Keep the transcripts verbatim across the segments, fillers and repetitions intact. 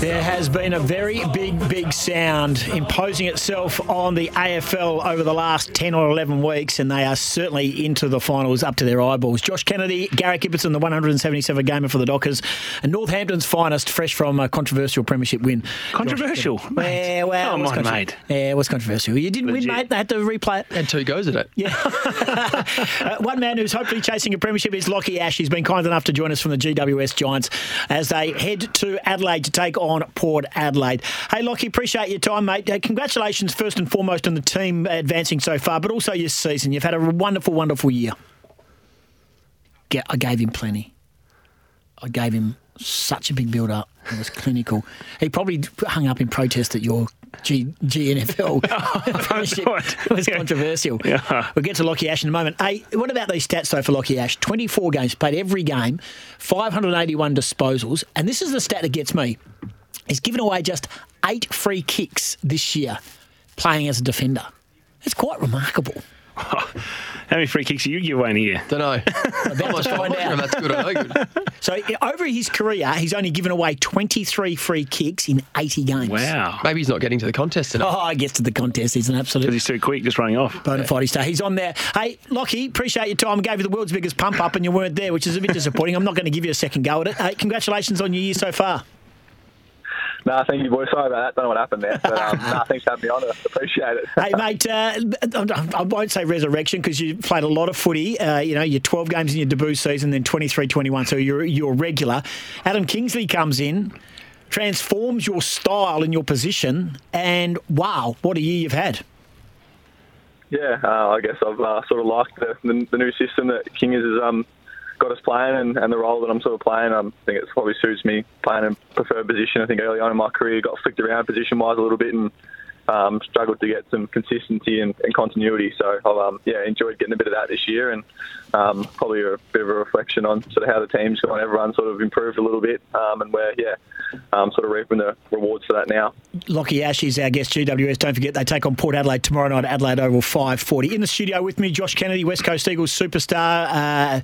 There has been a very big, big sound imposing itself on the A F L over the last ten or eleven weeks, and they are certainly into the finals up to their eyeballs. Josh Kennedy, Garrick Ibbotson, the one hundred seventy-seven gamer for the Dockers, and Northampton's finest, fresh from a controversial premiership win. Controversial? Josh, mate. Yeah, well, come on, contro- mate. Yeah, it was controversial. You didn't Legit. win, mate. They had to replay it. Had two goes at it. Yeah. uh, one man who's hopefully chasing a premiership is Lachie Ash. He's been kind enough to join us from the G W S Giants as they head to Adelaide to take on Port Adelaide. Hey, Lachie, appreciate your time, mate. Uh, congratulations first and foremost on the team advancing so far, but also your season. You've had a wonderful, wonderful year. G- I gave him plenty. I gave him such a big build-up. It was clinical. He probably hung up in protest at your G- GNFL. Oh, it was yeah. controversial. Yeah. We'll get to Lachie Ash in a moment. Hey, what about these stats, though, for Lachie Ash? twenty-four games, played every game, five hundred eighty-one disposals, and this is the stat that gets me. He's given away just eight free kicks this year playing as a defender. It's quite remarkable. Oh, how many free kicks do you give away in a year? Don't know. Almost find out. That's good or no good. So over his career, he's only given away twenty-three free kicks in eighty games. Wow. Maybe he's not getting to the contest enough. Oh, he gets to the contest. He's an absolute... Because he's too quick, just running off. Bonafide yeah. star. He's on there. Hey, Lachie, appreciate your time. I gave you the world's biggest pump up and you weren't there, which is a bit disappointing. I'm not going to give you a second go at it. Hey, congratulations on your year so far. No, nah, thank you, boys. Sorry about that. Don't know what happened there. But um, nah, thanks for having me on. I appreciate it. Hey, mate, uh, I won't say resurrection because you played a lot of footy. Uh, you know, you're twelve games in your debut season, then twenty-three twenty-one, so you're, you're regular. Adam Kingsley comes in, transforms your style and your position, and wow, what a year you've had. Yeah, uh, I guess I've uh, sort of liked the, the, the new system that King is... Um, got us playing and, and the role that I'm sort of playing. Um, I think it probably suits me playing in preferred position. I think early on in my career got flicked around position-wise a little bit and um, struggled to get some consistency and, and continuity. So I've um, yeah, enjoyed getting a bit of that this year and um, probably a bit of a reflection on sort of how the team's gone. Everyone sort of improved a little bit um, and we're, yeah, um, sort of reaping the rewards for that now. Lachie Ash is our guest, G W S. Don't forget they take on Port Adelaide tomorrow night at Adelaide Oval, five forty. In the studio with me, Josh Kennedy, West Coast Eagles superstar, uh,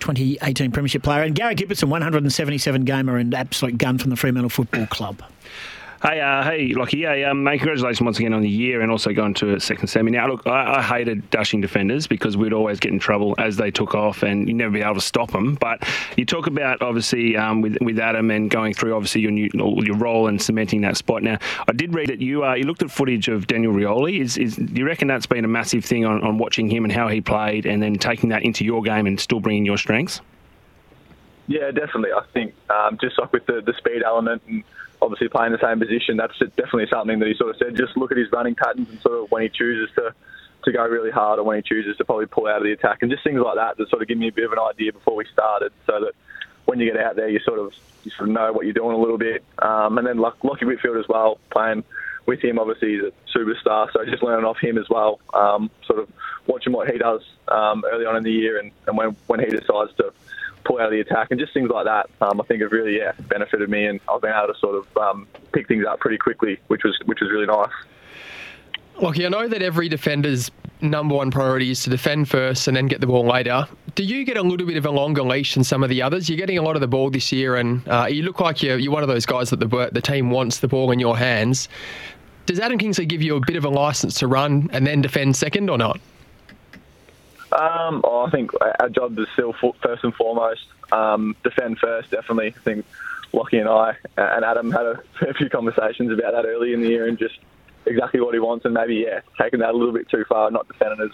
twenty eighteen premiership player, and Garrick Ibbotson, one hundred seventy-seven gamer and absolute gun from the Fremantle Football Club. Hey, uh, hey, Lachie, hey, um, mate, congratulations once again on the year and also going to a second semi. Now, look, I, I hated dashing defenders because we'd always get in trouble as they took off and you'd never be able to stop them. But you talk about, obviously, um, with, with Adam and going through, obviously, your new, your role and cementing that spot. Now, I did read that you uh, you looked at footage of Daniel Rioli. Is, is, do you reckon that's been a massive thing on, on watching him and how he played and then taking that into your game and still bringing your strengths? Yeah, definitely. I think um, just like with the, the speed element and obviously playing the same position, that's definitely something that he sort of said. Just look at his running patterns and sort of when he chooses to, to go really hard or when he chooses to probably pull out of the attack and just things like that that sort of give me a bit of an idea before we started so that when you get out there, you sort of you sort of know what you're doing a little bit. Um, and then Lachie Whitfield as well, playing with him, obviously he's a superstar, so just learning off him as well, um, sort of watching what he does um, early on in the year and, and when, when he decides to pull out of the attack and just things like that um, I think have really yeah benefited me and I've been able to sort of um, pick things up pretty quickly, which was which was really nice. Lachie, I know that every defender's number one priority is to defend first and then get the ball later. Do you get a little bit of a longer leash than some of the others? You're getting a lot of the ball this year and uh, you look like you're, you're one of those guys that the, the team wants the ball in your hands. Does Adam Kingsley give you a bit of a licence to run and then defend second or not? Um, oh, I think our job is still first and foremost um, defend first, definitely. I think Lachie and I and Adam had a fair few conversations about that early in the year and just exactly what he wants and maybe, yeah, taking that a little bit too far, not defending as,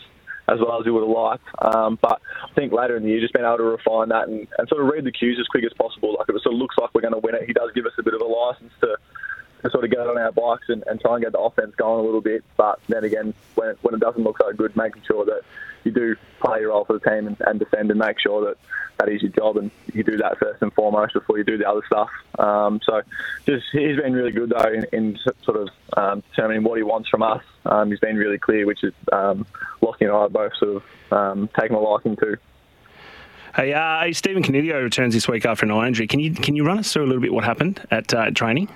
as well as he would have liked. Um, but I think later in the year, just being able to refine that and, and sort of read the cues as quick as possible. Like if it sort of looks like we're going to win it, he does give us a bit of a licence to to sort of get on our bikes and, and try and get the offense going a little bit. But then again, when it, when it doesn't look so good, making sure that you do play your role for the team and, and defend and make sure that that is your job, and you do that first and foremost before you do the other stuff. Um, so just he's been really good, though, in, in sort of um, determining what he wants from us. Um, he's been really clear, which is um, Lachie and I both sort of um, taking a liking to. Hey, uh, hey, Stephen Canidio returns this week after an eye injury. Can you can you run us through a little bit what happened at uh, training?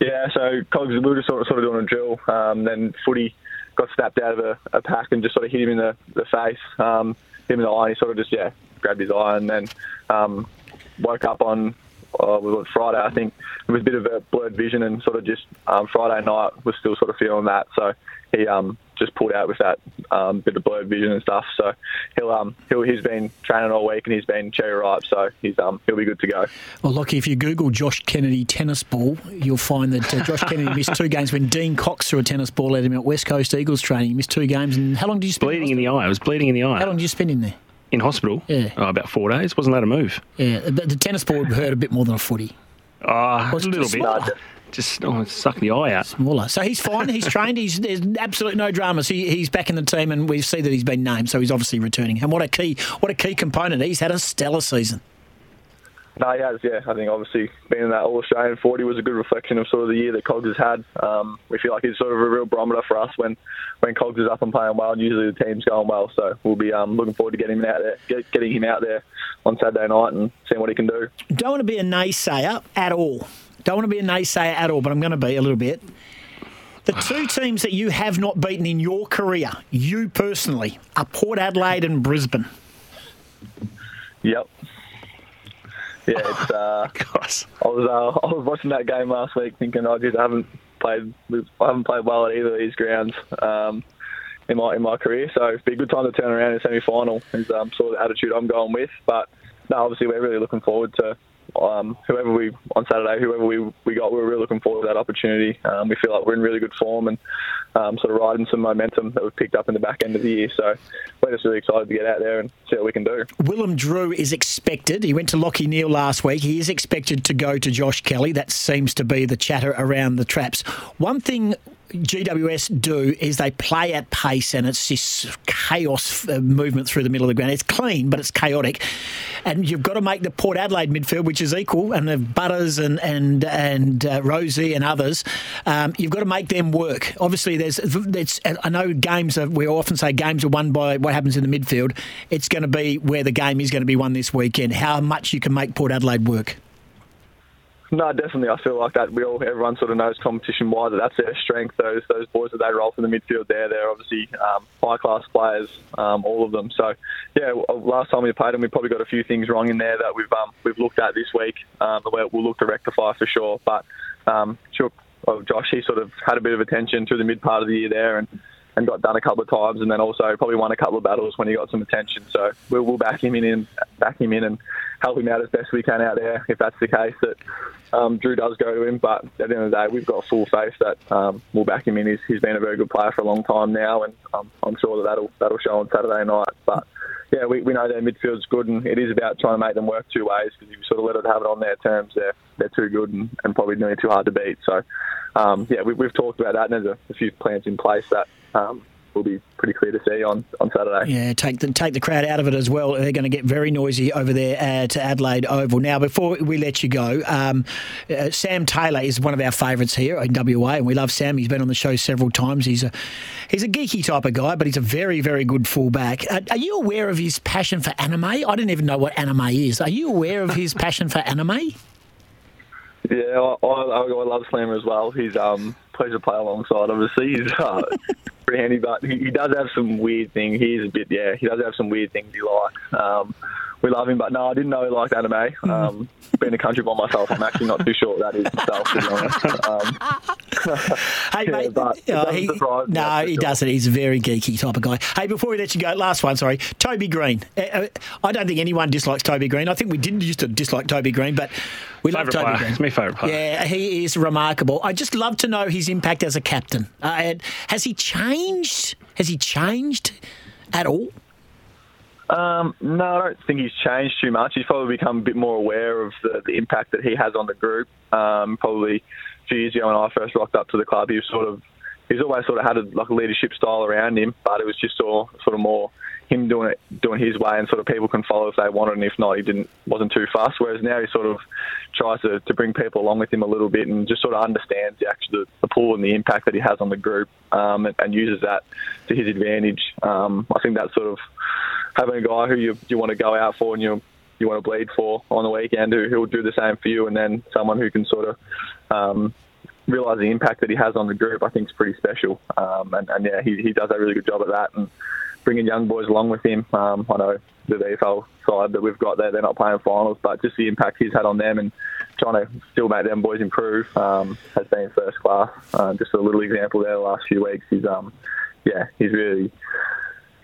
Yeah, so Cogs, we were just sort of, sort of doing a drill, um, then footy got snapped out of a, a pack and just sort of hit him in the, the face, um, hit him in the eye, and he sort of just, yeah, grabbed his eye, and then um, woke up on uh, was Friday, I think. It was a bit of a blurred vision, and sort of just um, Friday night was still sort of feeling that, so he... Um, just pulled out with that um, bit of blurred vision and stuff. So he'll um he'll, he's been training all week and he's been cherry ripe, so he's um he'll be good to go. Well, Lachie, if you Google Josh Kennedy tennis ball, you'll find that uh, Josh Kennedy missed two games when Dean Cox threw a tennis ball at him at West Coast Eagles training. He missed two games. And how long did you spend? Bleeding in, in the eye. It was bleeding in the eye. How long did you spend in there? In hospital? Yeah. Oh, about four days. Wasn't allowed to move. Yeah. The, the tennis ball would hurt a bit more than a footy. Ah, uh, a little bit. Harder. Just oh, suck the eye out. Smaller. So he's fine. He's trained. He's There's absolutely no drama. So he, he's back in the team, and we see that he's been named. So he's obviously returning. And what a key, what a key component. He's had a stellar season. No, he has. Yeah, I think obviously being in that All Australian forty was a good reflection of sort of the year that Cogs has had. Um, we feel like he's sort of a real barometer for us when, when Cogs is up and playing well. Usually the team's going well. So we'll be um, looking forward to getting him out there, get, getting him out there on Saturday night and seeing what he can do. Don't want to be a naysayer at all. Don't want to be a naysayer at all, but I'm going to be a little bit. The two teams that you have not beaten in your career, you personally, are Port Adelaide and Brisbane. Yep. Yeah, it's... Uh, Gosh. I was uh, I was watching that game last week thinking, oh, geez, I haven't played I haven't played well at either of these grounds um, in my in my career, so it'd be a good time to turn around in semi-final is um, sort of the attitude I'm going with. But, no, obviously we're really looking forward to... Um, whoever we on Saturday, whoever we, we got, we were really looking forward to that opportunity. Um, we feel like we're in really good form and um, sort of riding some momentum that we've picked up in the back end of the year. So we're just really excited to get out there and see what we can do. Willem Drew is expected. He went to Lachie Neale last week. He is expected to go to Josh Kelly. That seems to be the chatter around the traps. One thing G W S do is they play at pace, and it's this chaos movement through the middle of the ground. It's clean, but it's chaotic. And you've got to make the Port Adelaide midfield, which is equal, and the Butters and and, and uh, Rosie and others, um, you've got to make them work. Obviously, there's. It's, I know games, are, we often say games are won by what happens in the midfield. It's going to be where the game is going to be won this weekend, how much you can make Port Adelaide work. No, definitely. I feel like that. We all, everyone sort of knows competition-wise that that's their strength. Those those boys that they roll for the midfield there, they're obviously um, high-class players, um, all of them. So, yeah, last time we played them, we probably got a few things wrong in there that we've um, we've looked at this week. Um, we'll look to rectify for sure. But um, Josh, he sort of had a bit of attention through the mid part of the year there, and. And got done a couple of times, and then also probably won a couple of battles when he got some attention. So we'll, we'll back him in and back him in and help him out as best we can out there. If that's the case, that um, Drew does go to him. But at the end of the day, we've got full faith that um, we'll back him in. He's, he's been a very good player for a long time now, and um, I'm sure that that'll that'll show on Saturday night. But yeah, we, we know their midfield's good, and it is about trying to make them work two ways, because if you sort of let it have it on their terms, they're they're too good and, and probably nearly too hard to beat. So um, yeah, we, we've talked about that, and there's a, a few plans in place that. Um, will be pretty clear to see on, on Saturday. Yeah, take the, take the crowd out of it as well. They're going to get very noisy over there at Adelaide Oval. Now, before we let you go, um, uh, Sam Taylor is one of our favourites here in W A, and we love Sam. He's been on the show several times. He's a he's a geeky type of guy, but he's a very, very good fullback. Uh, are you aware of his passion for anime? I didn't even know what anime is. Are you aware of his passion for anime? Yeah, I, I, I love Slammer as well. He's um, plays a play alongside, obviously. He's uh, pretty handy, but he, he does have some weird things. He's a bit, yeah, he does have some weird things he likes. Um, we love him, but no, I didn't know he liked anime. Um, being a country boy myself, I'm actually not too sure what that is myself, to be honest. Um, hey, yeah, mate, but uh, he, no, he sure. doesn't. He's a very geeky type of guy. Hey, before we let you go, last one, sorry. Toby Green. Uh, I don't think anyone dislikes Toby Green. I think we did used to dislike Toby Green, but we love Toby player. Green. He's my favourite player. Yeah, he is remarkable. I just love to know his impact as a captain. Uh, has he changed? Has he changed at all? Um, no, I don't think he's changed too much. He's probably become a bit more aware of the, the impact that he has on the group. Um, probably a few years ago when I first rocked up to the club, he was sort of he's always sort of had a, like a leadership style around him, but it was just all, sort of more him doing it doing his way, and sort of people can follow if they wanted, and if not, he didn't wasn't too fussed. Whereas now he sort of tries to, to bring people along with him a little bit, and just sort of understands the actual the pull and the impact that he has on the group, um, and, and uses that to his advantage. Um, I think that's sort of having a guy who you you want to go out for and you you want to bleed for on the weekend, who will do the same for you, and then someone who can sort of um, realise the impact that he has on the group, I think is pretty special. Um, and, and yeah, he, he does a really good job at that, and bringing young boys along with him. Um, I know the V F L side that we've got there, they're not playing finals, but just the impact he's had on them and trying to still make them boys improve um, has been first class. Uh, just a little example there the last few weeks. He's, um, yeah, he's really...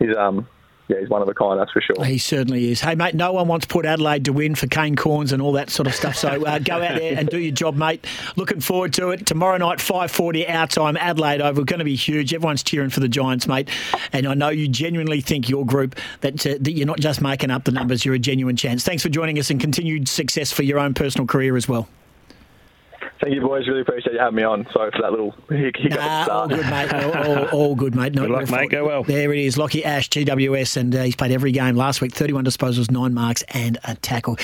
he's um. Yeah, he's one of a kind, that's for sure. He certainly is. Hey, mate, no one wants Port Adelaide to win for cane corns and all that sort of stuff, so uh, go out there and do your job, mate. Looking forward to it. Tomorrow night, five forty our time, Adelaide over. Going to be huge. Everyone's cheering for the Giants, mate. And I know you genuinely think your group, that, uh, that you're not just making up the numbers, you're a genuine chance. Thanks for joining us, and continued success for your own personal career as well. Thank you, boys. Really appreciate you having me on. Sorry for that little hic- hiccup. Nah, all good, mate. All, all, all good, mate. No, good luck, mate. Go well. There it is. Lachie Ash, G W S, and uh, he's played every game last week. thirty-one disposals, nine marks and a tackle.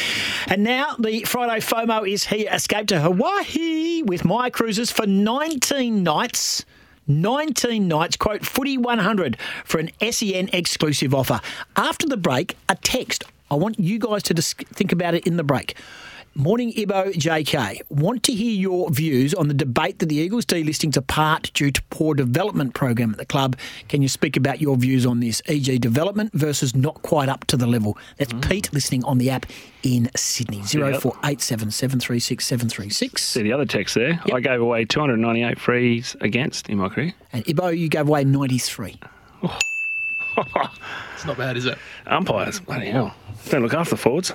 And now the Friday FOMO is he escaped to Hawaii with My Cruises for nineteen nights. nineteen nights, quote, footy one hundred for an S E N exclusive offer. After the break, a text. I want you guys to dis- think about it in the break. Morning, Ibbo J K. Want to hear your views on the debate that the Eagles delisting's a part due to poor development program at the club. Can you speak about your views on this, for example, development versus not quite up to the level? That's mm. Pete listening on the app in Sydney. zero four eight seven, seven three six, seven three six. See the other text there. Yep. I gave away two hundred ninety-eight frees against in my career. And Ibbo, you gave away ninety-three. It's not bad, is it? Umpires, bloody hell. Don't look after the forwards.